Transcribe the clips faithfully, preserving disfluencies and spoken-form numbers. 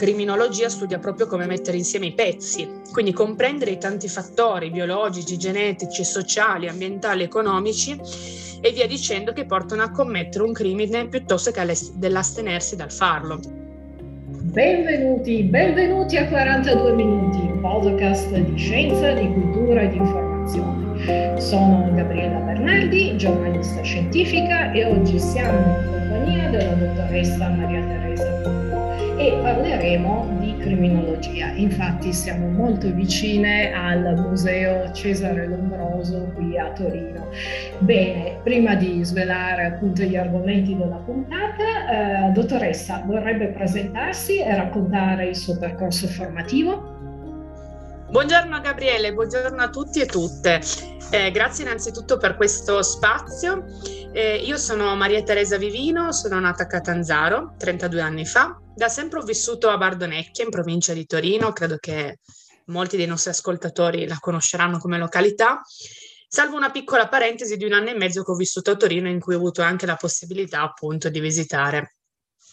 criminologia studia proprio come mettere insieme i pezzi, quindi comprendere i tanti fattori biologici, genetici, sociali, ambientali, economici e via dicendo che portano a commettere un crimine piuttosto che dell'astenersi dal farlo. Benvenuti, benvenuti a quarantadue minuti, un podcast di scienza, di cultura e di informazione. Sono Gabriella Bernardi, giornalista scientifica, e oggi siamo in compagnia della dottoressa Maria Teresa Vivino e parleremo di criminologia. Infatti siamo molto vicine al Museo Cesare Lombroso qui a Torino. Bene, prima di svelare appunto gli argomenti della puntata, eh, dottoressa, vorrebbe presentarsi e raccontare il suo percorso formativo? Buongiorno Gabriele, buongiorno a tutti e tutte. Eh, grazie innanzitutto per questo spazio. Eh, io sono Maria Teresa Vivino, sono nata a Catanzaro trentadue anni fa. Da sempre ho vissuto a Bardonecchia, in provincia di Torino, credo che molti dei nostri ascoltatori la conosceranno come località, salvo una piccola parentesi di un anno e mezzo che ho vissuto a Torino, in cui ho avuto anche la possibilità appunto di visitare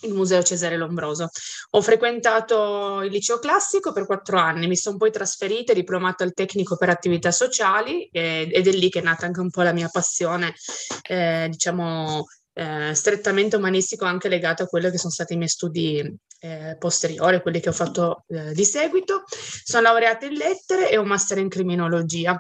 il Museo Cesare Lombroso. Ho frequentato il liceo classico per quattro anni, mi sono poi trasferita e diplomata al tecnico per attività sociali eh, ed è lì che è nata anche un po' la mia passione, eh, diciamo, Eh, strettamente umanistico, anche legato a quello che sono stati i miei studi eh, posteriori, quelli che ho fatto eh, di seguito. Sono laureata in lettere e ho un master in criminologia.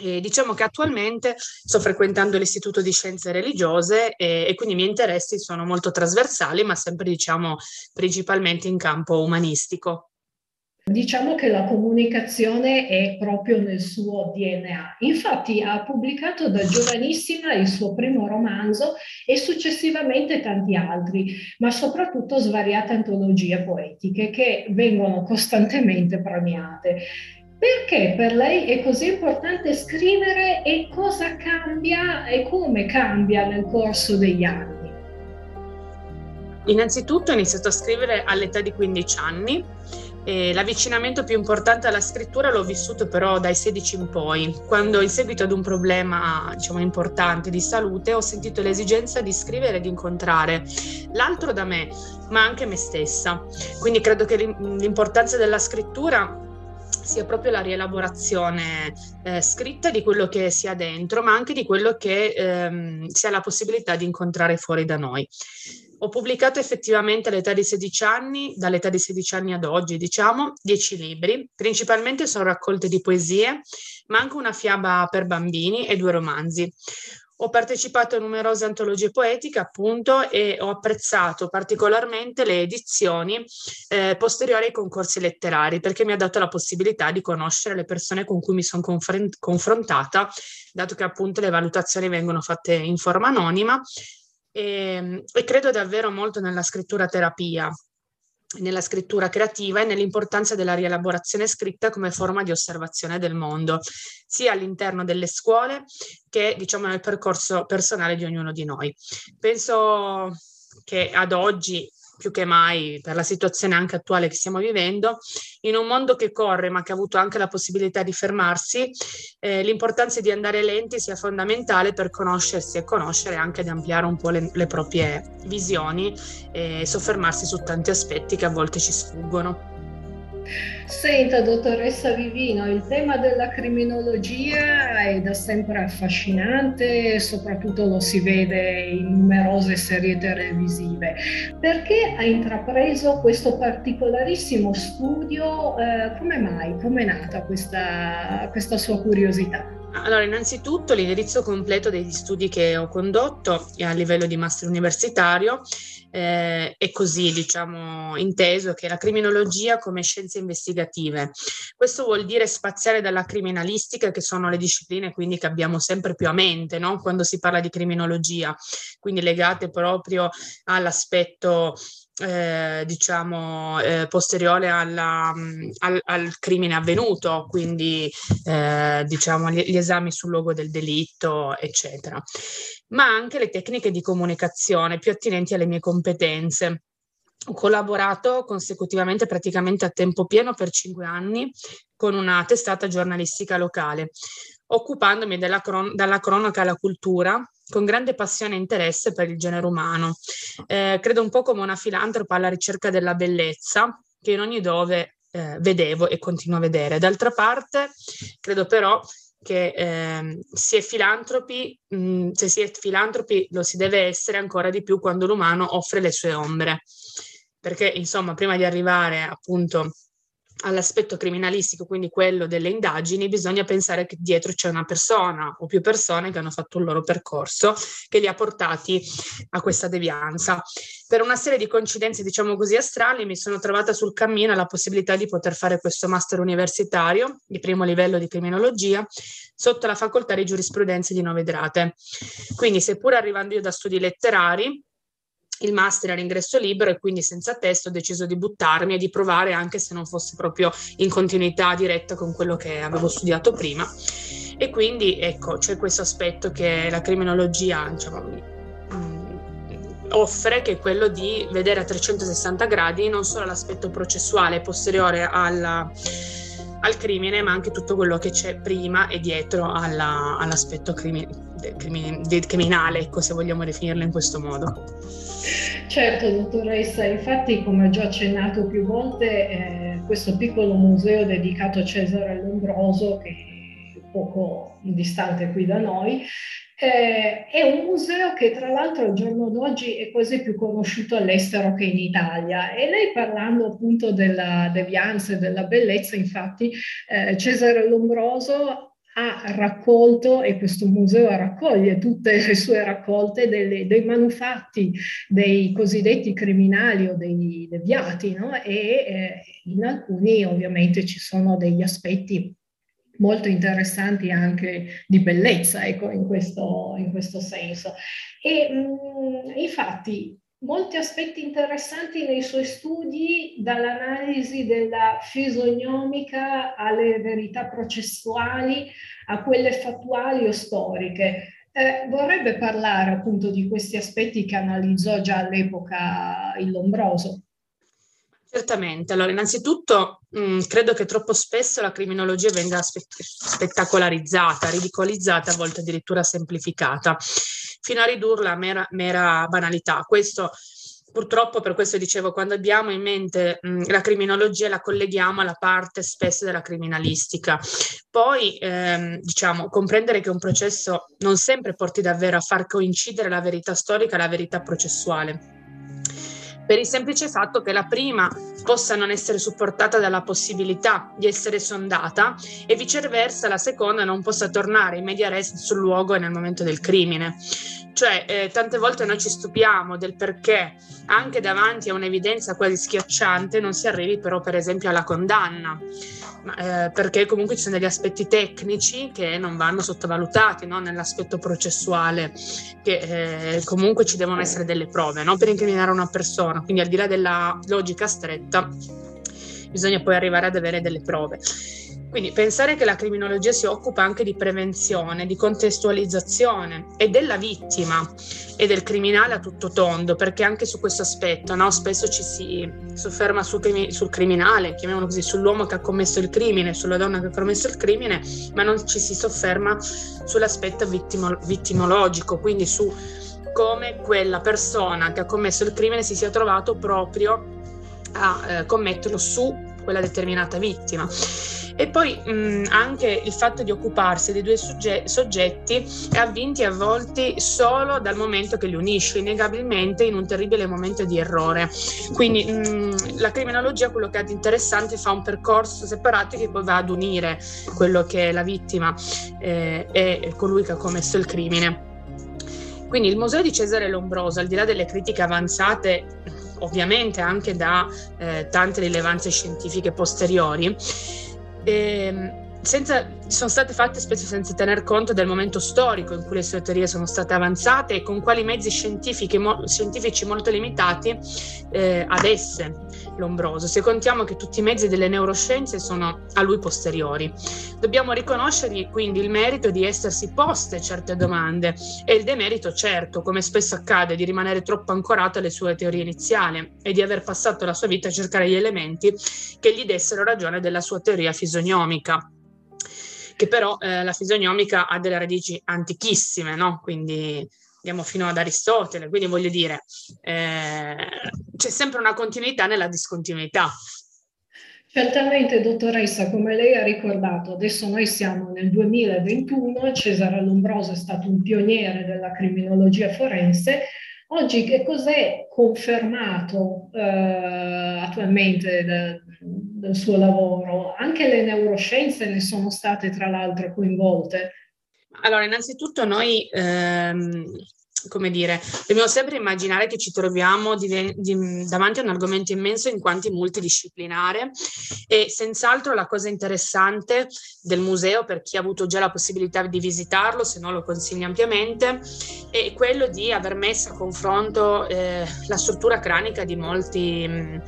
E diciamo che attualmente sto frequentando l'Istituto di Scienze Religiose e, e quindi i miei interessi sono molto trasversali, ma sempre diciamo principalmente in campo umanistico. Diciamo che la comunicazione è proprio nel suo D N A. Infatti ha pubblicato da giovanissima il suo primo romanzo e successivamente tanti altri, ma soprattutto svariate antologie poetiche che vengono costantemente premiate. Perché per lei è così importante scrivere e cosa cambia e come cambia nel corso degli anni? Innanzitutto ho iniziato a scrivere all'età di quindici anni. Eh, l'avvicinamento più importante alla scrittura l'ho vissuto però dai sedici in poi, quando in seguito ad un problema diciamo importante di salute ho sentito l'esigenza di scrivere e di incontrare l'altro da me, ma anche me stessa. Quindi credo che l'importanza della scrittura sia proprio la rielaborazione eh, scritta di quello che sia dentro, ma anche di quello che ehm, sia la possibilità di incontrare fuori da noi. Ho pubblicato effettivamente all'età di sedici anni, dall'età di sedici anni ad oggi, diciamo, dieci libri. Principalmente sono raccolte di poesie, ma anche una fiaba per bambini e due romanzi. Ho partecipato a numerose antologie poetiche, appunto, e ho apprezzato particolarmente le edizioni eh, posteriori ai concorsi letterari, perché mi ha dato la possibilità di conoscere le persone con cui mi sono confr- confrontata, dato che appunto le valutazioni vengono fatte in forma anonima. E, e credo davvero molto nella scrittura terapia, nella scrittura creativa e nell'importanza della rielaborazione scritta come forma di osservazione del mondo, sia all'interno delle scuole che diciamo nel percorso personale di ognuno di noi. Penso che ad oggi, più che mai, per la situazione anche attuale che stiamo vivendo, in un mondo che corre ma che ha avuto anche la possibilità di fermarsi, eh, l'importanza di andare lenti sia fondamentale per conoscersi e conoscere anche di ampliare un po' le, le proprie visioni e soffermarsi su tanti aspetti che a volte ci sfuggono. Senta, dottoressa Vivino, il tema della criminologia è da sempre affascinante, soprattutto lo si vede in numerose serie televisive. Perché ha intrapreso questo particolarissimo studio? Eh, come mai? Come è nata questa, questa sua curiosità? Allora, innanzitutto l'indirizzo completo degli studi che ho condotto a livello di master universitario eh, è così, diciamo, inteso, che la criminologia come scienze investigative. Questo vuol dire spaziare dalla criminalistica, che sono le discipline quindi che abbiamo sempre più a mente, no? Quando si parla di criminologia, quindi legate proprio all'aspetto Eh, diciamo eh, posteriore alla, al, al crimine avvenuto, quindi eh, diciamo gli, gli esami sul luogo del delitto, eccetera, ma anche le tecniche di comunicazione più attinenti alle mie competenze. Ho collaborato consecutivamente praticamente a tempo pieno per cinque anni con una testata giornalistica locale, occupandomi della cron- dalla cronaca alla cultura, con grande passione e interesse per il genere umano. Eh, credo un po' come una filantropa alla ricerca della bellezza, che in ogni dove eh, vedevo e continuo a vedere. D'altra parte, credo però che eh, si è filantropi, mh, se si è filantropi lo si deve essere ancora di più quando l'umano offre le sue ombre, perché insomma prima di arrivare appunto all'aspetto criminalistico, quindi quello delle indagini, bisogna pensare che dietro c'è una persona o più persone che hanno fatto il loro percorso, che li ha portati a questa devianza. Per una serie di coincidenze, diciamo così, astrali, mi sono trovata sul cammino la possibilità di poter fare questo master universitario di primo livello di criminologia sotto la facoltà di giurisprudenza di Novedrate. Quindi, seppur arrivando io da studi letterari, il master era all'ingresso libero e quindi senza testo ho deciso di buttarmi e di provare, anche se non fosse proprio in continuità diretta con quello che avevo studiato prima. E quindi ecco, c'è questo aspetto che la criminologia, diciamo, offre, che è quello di vedere a trecentosessanta gradi non solo l'aspetto processuale posteriore alla, al crimine, ma anche tutto quello che c'è prima e dietro alla, all'aspetto crimi, crimi, criminale, ecco, se vogliamo definirlo in questo modo. Certo, dottoressa, infatti come ho già accennato più volte, eh, questo piccolo museo dedicato a Cesare Lombroso, che è poco distante qui da noi, eh, è un museo che tra l'altro al giorno d'oggi è quasi più conosciuto all'estero che in Italia. E lei, parlando appunto della devianza e della bellezza, infatti eh, Cesare Lombroso ha raccolto, e questo museo raccoglie tutte le sue raccolte, delle, dei manufatti dei cosiddetti criminali o dei deviati, no? E eh, in alcuni ovviamente ci sono degli aspetti molto interessanti anche di bellezza, ecco, in questo, in questo senso. E mh, infatti molti aspetti interessanti nei suoi studi, dall'analisi della fisionomica alle verità processuali, a quelle fattuali o storiche. Eh, vorrebbe parlare appunto di questi aspetti che analizzò già all'epoca il Lombroso. Certamente. Allora, innanzitutto mh, credo che troppo spesso la criminologia venga spe- spettacolarizzata, ridicolizzata, a volte addirittura semplificata, fino a ridurla a mera, mera banalità. Questo purtroppo, per questo dicevo, quando abbiamo in mente mh, la criminologia la colleghiamo alla parte spesso della criminalistica. Poi ehm, diciamo, comprendere che un processo non sempre porti davvero a far coincidere la verità storica e la verità processuale, per il semplice fatto che la prima possa non essere supportata dalla possibilità di essere sondata e viceversa la seconda non possa tornare in media res sul luogo e nel momento del crimine. Cioè eh, tante volte noi ci stupiamo del perché anche davanti a un'evidenza quasi schiacciante non si arrivi però per esempio alla condanna, eh, perché comunque ci sono degli aspetti tecnici che non vanno sottovalutati, no? Nell'aspetto processuale che eh, comunque ci devono essere delle prove, no? Per incriminare una persona, quindi al di là della logica stretta bisogna poi arrivare ad avere delle prove. Quindi pensare che la criminologia si occupa anche di prevenzione, di contestualizzazione e della vittima e del criminale a tutto tondo, perché anche su questo aspetto, no? Spesso ci si sofferma sul, crimi- sul criminale, chiamiamolo così, sull'uomo che ha commesso il crimine, sulla donna che ha commesso il crimine, ma non ci si sofferma sull'aspetto vittimo- vittimologico, quindi su come quella persona che ha commesso il crimine si sia trovato proprio a eh, commetterlo su quella determinata vittima. E poi mh, anche il fatto di occuparsi dei due sogge- soggetti è avvinti e avvolti solo dal momento che li unisce, innegabilmente in un terribile momento di errore. Quindi mh, la criminologia, quello che ha di interessante, fa un percorso separato che poi va ad unire quello che è la vittima eh, e colui che ha commesso il crimine. Quindi il Museo di Cesare Lombroso, al di là delle critiche avanzate ovviamente anche da eh, tante rilevanze scientifiche posteriori, eh, senza, sono state fatte spesso senza tener conto del momento storico in cui le sue teorie sono state avanzate e con quali mezzi scientifici, mo, scientifici molto limitati eh, ad esse, Lombroso, se contiamo che tutti i mezzi delle neuroscienze sono a lui posteriori. Dobbiamo riconoscergli quindi il merito di essersi poste certe domande e il demerito, certo, come spesso accade, di rimanere troppo ancorato alle sue teorie iniziali e di aver passato la sua vita a cercare gli elementi che gli dessero ragione della sua teoria fisionomica, che però eh, la fisionomica ha delle radici antichissime, no? Quindi andiamo fino ad Aristotele, quindi voglio dire eh, c'è sempre una continuità nella discontinuità, Certamente, dottoressa, come lei ha ricordato, adesso noi siamo nel duemilaventuno, Cesare Lombroso è stato un pioniere della criminologia forense. Oggi che cos'è confermato eh, attualmente del, del suo lavoro? Anche le neuroscienze ne sono state tra l'altro coinvolte. Allora, innanzitutto noi, ehm, come dire, dobbiamo sempre immaginare che ci troviamo di, di, davanti a un argomento immenso in quanto multidisciplinare, e senz'altro la cosa interessante del museo, per chi ha avuto già la possibilità di visitarlo, se no lo consiglio ampiamente, è quello di aver messo a confronto eh, la struttura cranica di molti mh,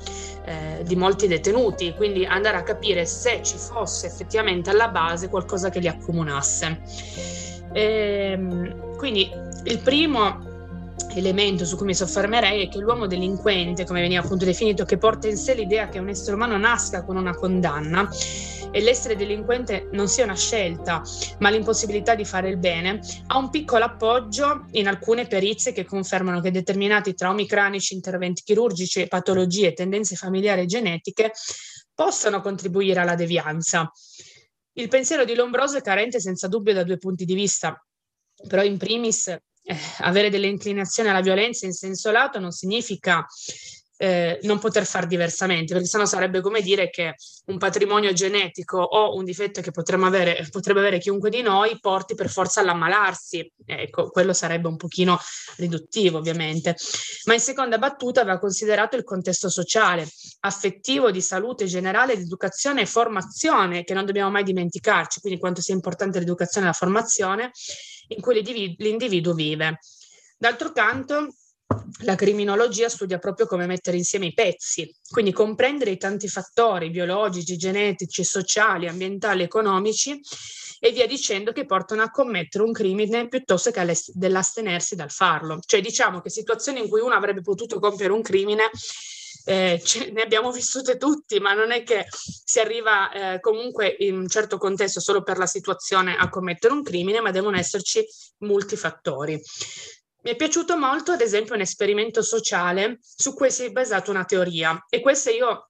Eh, di molti detenuti, quindi andare a capire se ci fosse effettivamente alla base qualcosa che li accomunasse. Ehm, quindi il primo elemento su cui mi soffermerei è che l'uomo delinquente, come veniva appunto definito, che porta in sé l'idea che un essere umano nasca con una condanna e l'essere delinquente non sia una scelta, ma l'impossibilità di fare il bene, ha un piccolo appoggio in alcune perizie che confermano che determinati traumi cranici, interventi chirurgici, patologie, tendenze familiari e genetiche possono contribuire alla devianza. Il pensiero di Lombroso è carente senza dubbio da due punti di vista, però in primis eh, avere delle inclinazioni alla violenza in senso lato non significa Eh, non poter far diversamente, perché sennò sarebbe come dire che un patrimonio genetico o un difetto che potremmo avere, potrebbe avere chiunque di noi, porti per forza all'ammalarsi. Ecco, quello sarebbe un pochino riduttivo ovviamente. Ma in seconda battuta va considerato il contesto sociale, affettivo, di salute generale, di educazione e formazione, che non dobbiamo mai dimenticarci, quindi quanto sia importante l'educazione e la formazione in cui l'individuo vive. D'altro canto, la criminologia studia proprio come mettere insieme i pezzi, quindi comprendere i tanti fattori biologici, genetici, sociali, ambientali, economici e via dicendo che portano a commettere un crimine piuttosto che dell'astenersi dal farlo. Cioè diciamo che situazioni in cui uno avrebbe potuto compiere un crimine eh, ce ne abbiamo vissute tutti, ma non è che si arriva eh, comunque in un certo contesto solo per la situazione a commettere un crimine, ma devono esserci multifattori. Mi è piaciuto molto, ad esempio, un esperimento sociale su cui si è basata una teoria, e questa io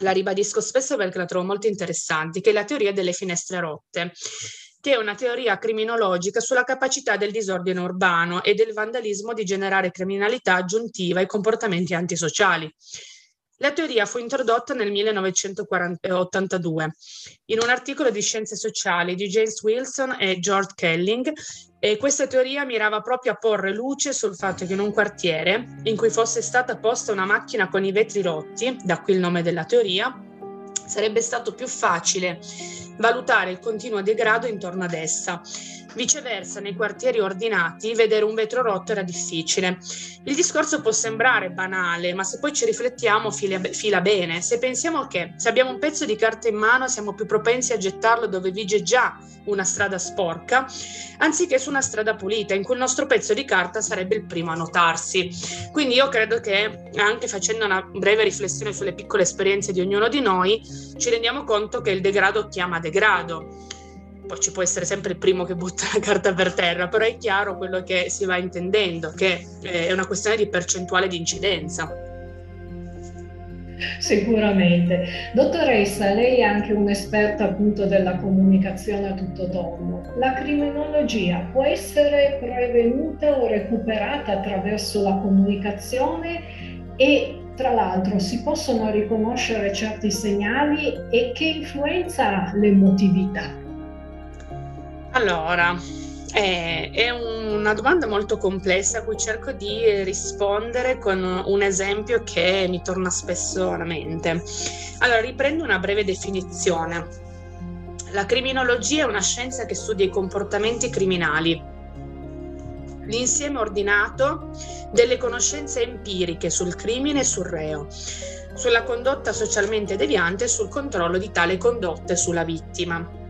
la ribadisco spesso perché la trovo molto interessante, che è la teoria delle finestre rotte, che è una teoria criminologica sulla capacità del disordine urbano e del vandalismo di generare criminalità aggiuntiva e comportamenti antisociali. La teoria fu introdotta nel millenovecentottantadue in un articolo di Scienze Sociali di James Wilson e George Kelling, e questa teoria mirava proprio a porre luce sul fatto che in un quartiere in cui fosse stata posta una macchina con i vetri rotti, da qui il nome della teoria, sarebbe stato più facile valutare il continuo degrado intorno ad essa. Viceversa, nei quartieri ordinati, vedere un vetro rotto era difficile. Il discorso può sembrare banale, ma se poi ci riflettiamo fila, fila bene. Se pensiamo che se abbiamo un pezzo di carta in mano siamo più propensi a gettarlo dove vige già una strada sporca, anziché su una strada pulita, in cui il nostro pezzo di carta sarebbe il primo a notarsi. Quindi io credo che, anche facendo una breve riflessione sulle piccole esperienze di ognuno di noi, ci rendiamo conto che il degrado chiama degrado. Poi ci può essere sempre il primo che butta la carta per terra, però è chiaro quello che si va intendendo, che è una questione di percentuale di incidenza. Sicuramente. Dottoressa, lei è anche un'esperta appunto della comunicazione a tutto tondo. La criminologia può essere prevenuta o recuperata attraverso la comunicazione, e tra l'altro si possono riconoscere certi segnali, e che influenza ha l'emotività? Allora, eh, è una domanda molto complessa a cui cerco di rispondere con un esempio che mi torna spesso alla mente. Allora, riprendo una breve definizione. La criminologia è una scienza che studia i comportamenti criminali, l'insieme ordinato delle conoscenze empiriche sul crimine e sul reo, sulla condotta socialmente deviante e sul controllo di tale condotta e sulla vittima.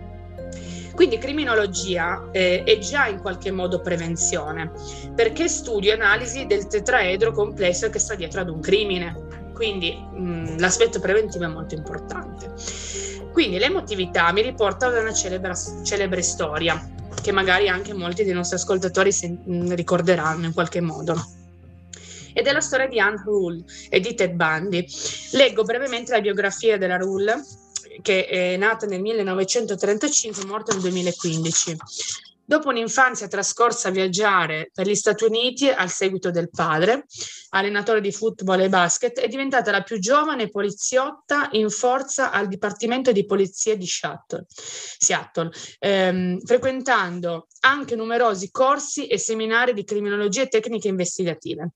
Quindi criminologia eh, è già in qualche modo prevenzione, perché studio e analisi del tetraedro complesso che sta dietro ad un crimine, quindi mh, l'aspetto preventivo è molto importante. Quindi l'emotività mi riporta ad una celebra, celebre storia, che magari anche molti dei nostri ascoltatori se, mh, ricorderanno in qualche modo. e della storia di Ann Rule e di Ted Bundy. Leggo brevemente la biografia della Rule, che è nata nel millenovecentotrentacinque, morta nel duemilaquindici. Dopo un'infanzia trascorsa a viaggiare per gli Stati Uniti al seguito del padre, allenatore di football e basket, è diventata la più giovane poliziotta in forza al Dipartimento di Polizia di Seattle, Seattle ehm, frequentando anche numerosi corsi e seminari di criminologia e tecniche investigative.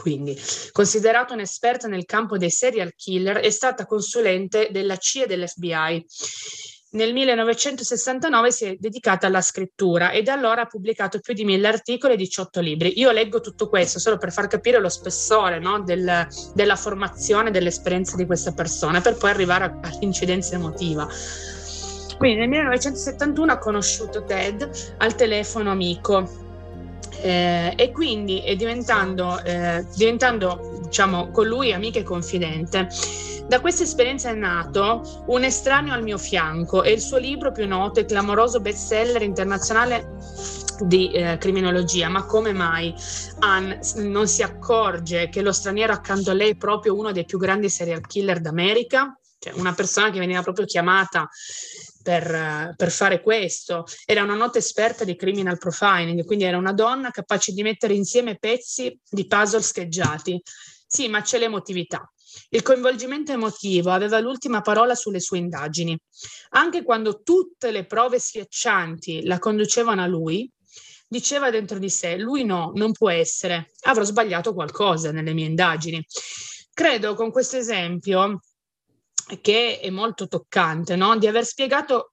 Quindi, considerata un'esperta nel campo dei serial killer, è stata consulente della C I A e dell'F B I. Nel millenovecentosessantanove si è dedicata alla scrittura e da allora ha pubblicato più di mille articoli e diciotto libri. Io leggo tutto questo solo per far capire lo spessore, no, del, della formazione, dell'esperienza di questa persona, per poi arrivare a, all'incidenza emotiva. Quindi nel millenovecentosettantuno ha conosciuto Ted al telefono amico. Eh, e quindi è diventando, eh, diventando diciamo, con lui amica e confidente. Da questa esperienza è nato Un estraneo al mio fianco e il suo libro più noto e clamoroso bestseller internazionale di eh, criminologia. Ma come mai Ann non si accorge che lo straniero accanto a lei è proprio uno dei più grandi serial killer d'America? Cioè, una persona che veniva proprio chiamata Per, per fare questo. Era una nota esperta di criminal profiling, quindi era una donna capace di mettere insieme pezzi di puzzle scheggiati. Sì, ma c'è l'emotività. Il coinvolgimento emotivo aveva l'ultima parola sulle sue indagini. Anche quando tutte le prove schiaccianti la conducevano a lui, diceva dentro di sé: lui no, non può essere, avrò sbagliato qualcosa nelle mie indagini. Credo con questo esempio, che è molto toccante, no? Di aver spiegato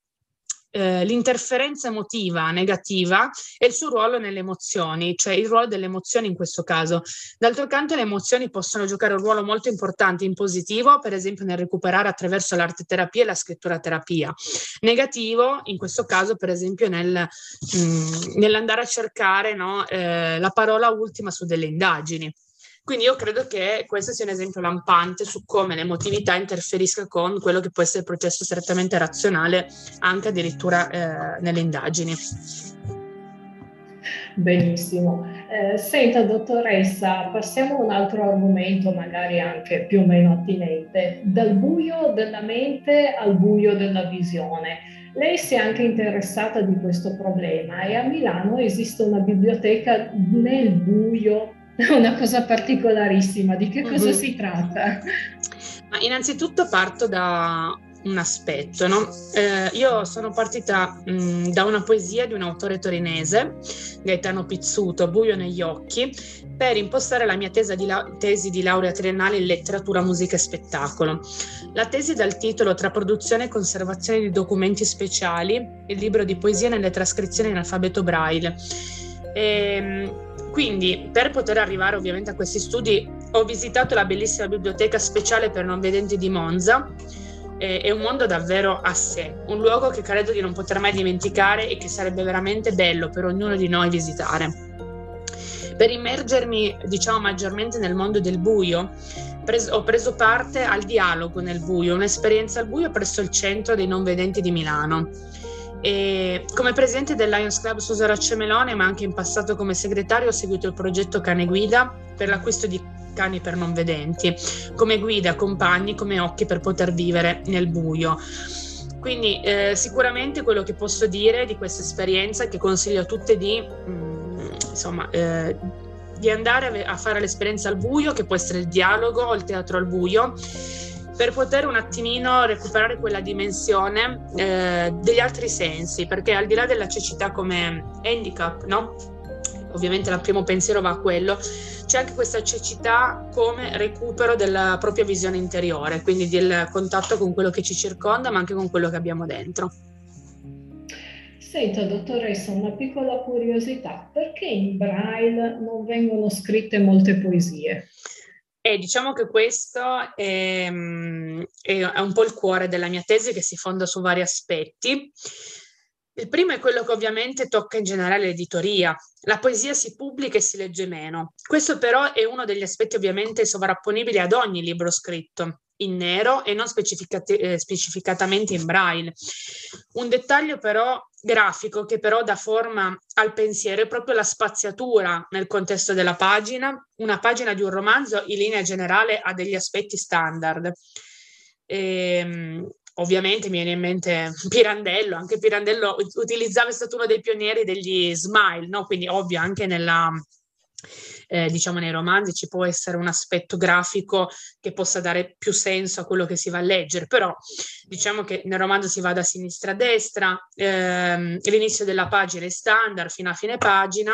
eh, l'interferenza emotiva negativa e il suo ruolo nelle emozioni, cioè il ruolo delle emozioni in questo caso. D'altro canto le emozioni possono giocare un ruolo molto importante in positivo, per esempio nel recuperare attraverso l'arte terapia e la scrittura terapia. Negativo in questo caso per esempio nel, mh, nell'andare a cercare, no, eh, la parola ultima su delle indagini. Quindi io credo che questo sia un esempio lampante su come l'emotività interferisca con quello che può essere il processo strettamente razionale, anche addirittura eh, nelle indagini. Benissimo. Eh, senta, dottoressa, passiamo a un altro argomento, magari anche più o meno attinente. Dal buio della mente al buio della visione. Lei si è anche interessata di questo problema e a Milano esiste una biblioteca nel buio. Una cosa particolarissima, di che cosa uh-huh. si tratta? Ma innanzitutto parto da un aspetto, no? Eh, io sono partita mh, da una poesia di un autore torinese, Gaetano Pizzuto, Buio negli occhi, per impostare la mia tesi di, la- tesi di laurea triennale in letteratura, musica e spettacolo. La tesi dal titolo Tra produzione e conservazione di documenti speciali, il libro di poesie nelle trascrizioni in alfabeto braille. Ehm... Quindi, per poter arrivare ovviamente a questi studi, ho visitato la bellissima biblioteca speciale per non vedenti di Monza. Eh, è un mondo davvero a sé, un luogo che credo di non poter mai dimenticare e che sarebbe veramente bello per ognuno di noi visitare. Per immergermi, diciamo, maggiormente nel mondo del buio, pres- ho preso parte al dialogo nel buio, un'esperienza al buio presso il centro dei non vedenti di Milano. E come presidente del Lions Club Susa Roccemelone, ma anche in passato come segretario, ho seguito il progetto Cane Guida per l'acquisto di cani per non vedenti, come guida, compagni, come occhi per poter vivere nel buio. Quindi eh, sicuramente quello che posso dire di questa esperienza, che consiglio a tutte di, mh, insomma, eh, di andare a fare l'esperienza al buio, che può essere il dialogo o il teatro al buio, per poter un attimino recuperare quella dimensione eh, degli altri sensi, perché al di là della cecità come handicap, no? Ovviamente il primo pensiero va a quello, c'è anche questa cecità come recupero della propria visione interiore, quindi del contatto con quello che ci circonda, ma anche con quello che abbiamo dentro. Senta, dottoressa, una piccola curiosità, perché in Braille non vengono scritte molte poesie? E diciamo che questo è, è un po' il cuore della mia tesi, che si fonda su vari aspetti. Il primo è quello che ovviamente tocca in generale l'editoria. La poesia si pubblica e si legge meno. Questo però è uno degli aspetti ovviamente sovrapponibili ad ogni libro scritto in nero e non specificate, eh, specificatamente in braille. Un dettaglio però grafico che però dà forma al pensiero è proprio la spaziatura nel contesto della pagina. Una pagina di un romanzo in linea generale ha degli aspetti standard. E, ovviamente mi viene in mente Pirandello, anche Pirandello utilizzava, è stato uno dei pionieri degli smile, no? Quindi ovvio anche nella... Eh, diciamo nei romanzi ci può essere un aspetto grafico che possa dare più senso a quello che si va a leggere, però diciamo che nel romanzo si va da sinistra a destra, ehm, l'inizio della pagina è standard fino a fine pagina,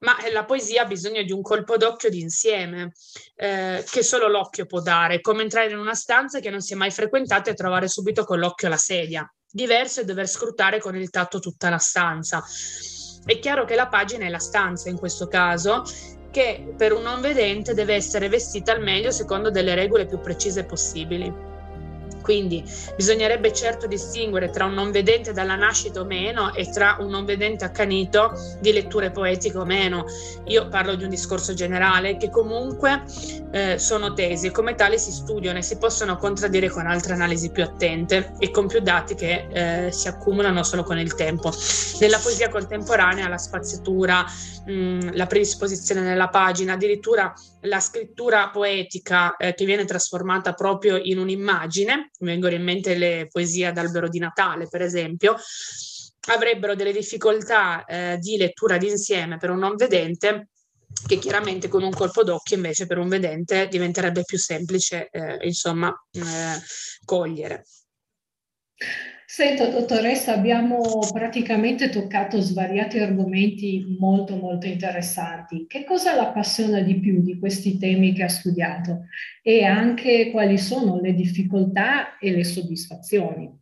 ma la poesia ha bisogno di un colpo d'occhio d'insieme eh, che solo l'occhio può dare, come entrare in una stanza che non si è mai frequentata e trovare subito con l'occhio la sedia. Diverso è dover scrutare con il tatto tutta la stanza. È chiaro che la pagina è la stanza in questo caso, che per un non vedente deve essere vestita al meglio secondo delle regole più precise possibili. Quindi bisognerebbe certo distinguere tra un non vedente dalla nascita o meno e tra un non vedente accanito di letture poetiche o meno. Io parlo di un discorso generale che comunque eh, sono tesi e come tali si studiano e si possono contraddire con altre analisi più attente e con più dati che eh, si accumulano solo con il tempo. Nella poesia contemporanea la spaziatura, mh, la predisposizione nella pagina, addirittura la scrittura poetica eh, che viene trasformata proprio in un'immagine, mi vengono in mente le poesie ad albero di Natale per esempio, avrebbero delle difficoltà eh, di lettura d'insieme per un non vedente che chiaramente con un colpo d'occhio invece per un vedente diventerebbe più semplice eh, insomma eh, cogliere. Senta dottoressa, abbiamo praticamente toccato svariati argomenti molto molto interessanti. Che cosa la appassiona di più di questi temi che ha studiato e anche quali sono le difficoltà e le soddisfazioni?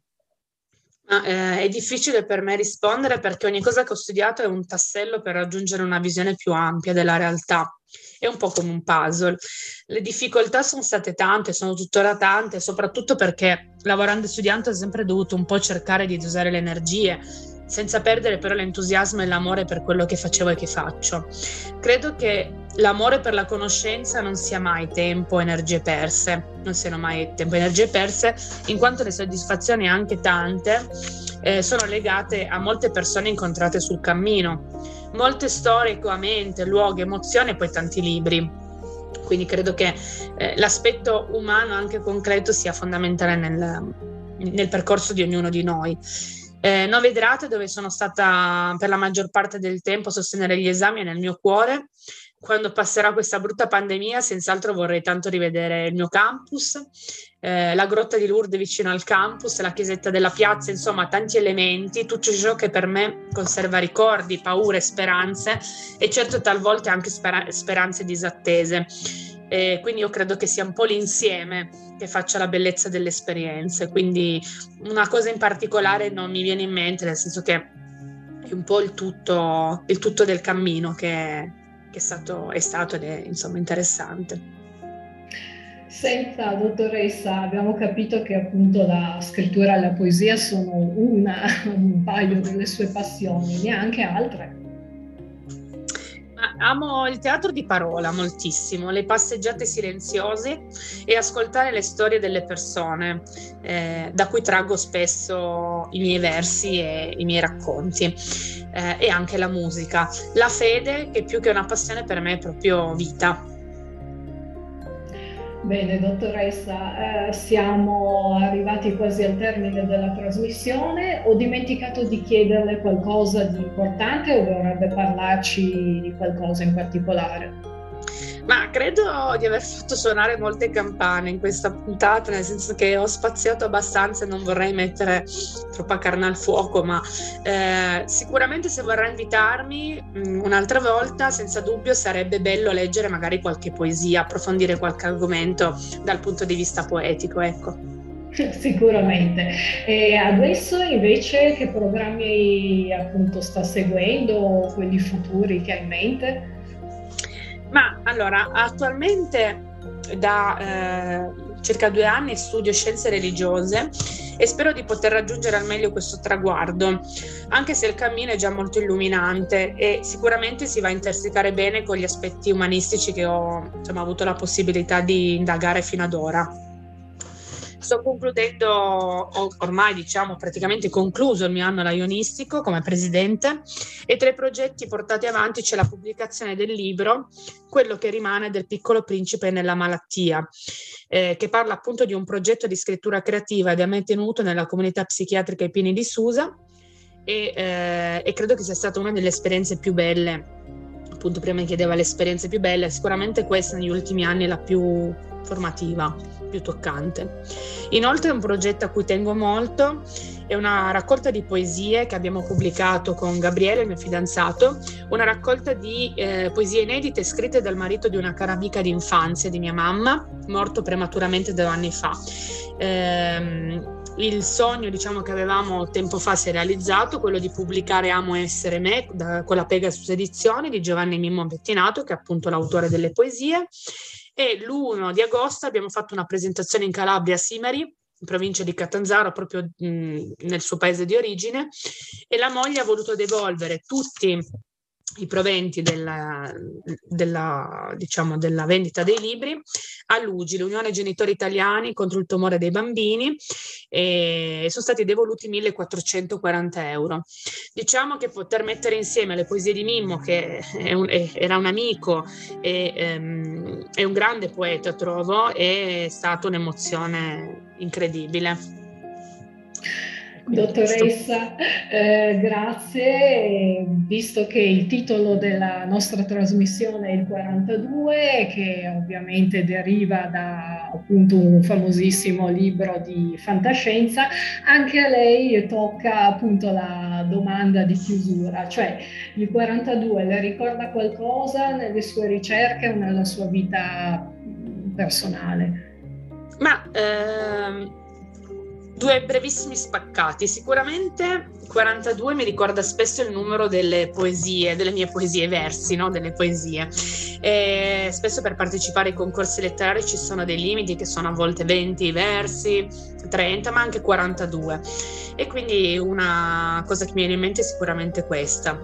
Ah, eh, è difficile per me rispondere perché ogni cosa che ho studiato è un tassello per raggiungere una visione più ampia della realtà. È un po' come un puzzle. Le difficoltà sono state tante, sono tuttora tante, soprattutto perché lavorando e studiando ho sempre dovuto un po' cercare di dosare le energie, senza perdere però l'entusiasmo e l'amore per quello che facevo e che faccio. Credo che l'amore per la conoscenza non sia mai tempo, energie perse, non siano mai tempo, energie perse, in quanto le soddisfazioni anche tante eh, sono legate a molte persone incontrate sul cammino. Molte storie, coamente, luoghi, emozioni e poi tanti libri. Quindi credo che eh, l'aspetto umano, anche concreto, sia fondamentale nel, nel percorso di ognuno di noi. Eh, Novedrate, dove sono stata per la maggior parte del tempo a sostenere gli esami, è nel mio cuore. Quando passerà questa brutta pandemia, senz'altro vorrei tanto rivedere il mio campus, eh, la grotta di Lourdes vicino al campus, la chiesetta della piazza, insomma tanti elementi, tutto ciò che per me conserva ricordi, paure, speranze e certo talvolta anche spera- speranze disattese. Eh, quindi io credo che sia un po' l'insieme che faccia la bellezza delle esperienze, quindi una cosa in particolare non mi viene in mente, nel senso che è un po' il tutto, il tutto del cammino che È stato, è stato ed è insomma interessante. Senta dottoressa, abbiamo capito che appunto la scrittura e la poesia sono una, un paio delle sue passioni, ne ha anche altre. Amo il teatro di parola moltissimo, le passeggiate silenziose e ascoltare le storie delle persone, eh, da cui traggo spesso i miei versi e i miei racconti, eh, e anche la musica. La fede, che più che una passione per me è proprio vita. Bene dottoressa, eh, siamo arrivati quasi al termine della trasmissione. Ho dimenticato di chiederle qualcosa di importante o vorrebbe parlarci di qualcosa in particolare? Ma credo di aver fatto suonare molte campane in questa puntata, nel senso che ho spaziato abbastanza e non vorrei mettere troppa carne al fuoco, ma eh, sicuramente se vorrà invitarmi mh, un'altra volta, senza dubbio sarebbe bello leggere magari qualche poesia, approfondire qualche argomento dal punto di vista poetico, ecco. Sicuramente. E adesso invece che programmi appunto sta seguendo o quelli futuri che ha in mente? Ma allora, attualmente da eh, circa due anni studio scienze religiose e spero di poter raggiungere al meglio questo traguardo, anche se il cammino è già molto illuminante e sicuramente si va a intersecare bene con gli aspetti umanistici che ho insomma, avuto la possibilità di indagare fino ad ora. Sto concludendo, ormai diciamo praticamente concluso il mio anno lionistico come presidente, e tra i progetti portati avanti c'è la pubblicazione del libro Quello che rimane del piccolo principe nella malattia, eh, che parla appunto di un progetto di scrittura creativa ed è mantenuto nella comunità psichiatrica I Pini di Susa, e, eh, e credo che sia stata una delle esperienze più belle. Appunto prima mi chiedeva le esperienze più belle, sicuramente questa negli ultimi anni è la più formativa, più toccante. Inoltre è un progetto a cui tengo molto, è una raccolta di poesie che abbiamo pubblicato con Gabriele, il mio fidanzato, una raccolta di eh, poesie inedite scritte dal marito di una cara amica di infanzia di mia mamma, morto prematuramente due anni fa. Ehm, il sogno diciamo che avevamo tempo fa si è realizzato, quello di pubblicare Amo essere me da, con la Pegasus Edizioni di Giovanni Mimmo Pettinato, che è appunto l'autore delle poesie, e l'primo di agosto abbiamo fatto una presentazione in Calabria a Simeri, in provincia di Catanzaro, proprio mh, nel suo paese di origine, e la moglie ha voluto devolvere tutti i proventi della, della, diciamo, della vendita dei libri a Lugi, l'Unione Genitori Italiani contro il Tumore dei Bambini, e sono stati devoluti millequattrocentoquaranta euro. Diciamo che poter mettere insieme le poesie di Mimmo, che è un, è, era un amico e um, è un grande poeta, trovo, è stata un'emozione incredibile. Dottoressa, eh, grazie. Visto che il titolo della nostra trasmissione è il quarantadue, che ovviamente deriva da appunto un famosissimo libro di fantascienza, anche a lei tocca appunto la domanda di chiusura, cioè il quarantadue le ricorda qualcosa nelle sue ricerche o nella sua vita personale? Ma ehm... Due brevissimi spaccati. Sicuramente quarantadue mi ricorda spesso il numero delle poesie, delle mie poesie, versi, no? Delle poesie. E spesso per partecipare ai concorsi letterari ci sono dei limiti che sono a volte venti versi, trenta, ma anche quarantadue. E quindi una cosa che mi viene in mente è sicuramente questa.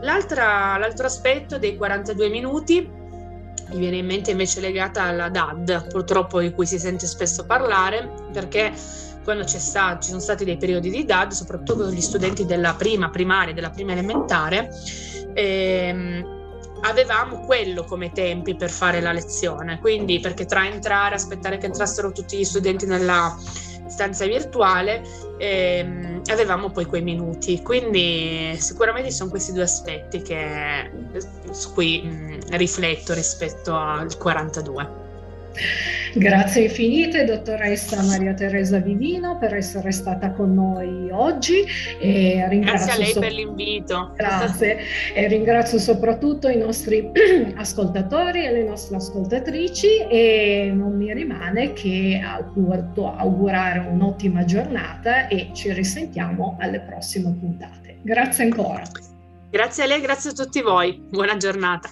L'altra, l'altro aspetto dei quarantadue minuti mi viene in mente invece legata alla D A D, purtroppo di cui si sente spesso parlare, perché quando c'è stato, ci sono stati dei periodi di D A D, soprattutto con gli studenti della prima primaria, della prima elementare, ehm, avevamo quello come tempi per fare la lezione, quindi perché tra entrare, aspettare che entrassero tutti gli studenti nella stanza virtuale, ehm, avevamo poi quei minuti, quindi sicuramente sono questi due aspetti che, su cui mh, rifletto rispetto al quarantadue. Grazie infinite dottoressa Maria Teresa Vivino per essere stata con noi oggi, e ringrazio grazie a lei so- per l'invito. Grazie, e ringrazio soprattutto i nostri ascoltatori e le nostre ascoltatrici, e non mi rimane che augurare un'ottima giornata e ci risentiamo alle prossime puntate. Grazie ancora. Grazie a lei, grazie a tutti voi, buona giornata.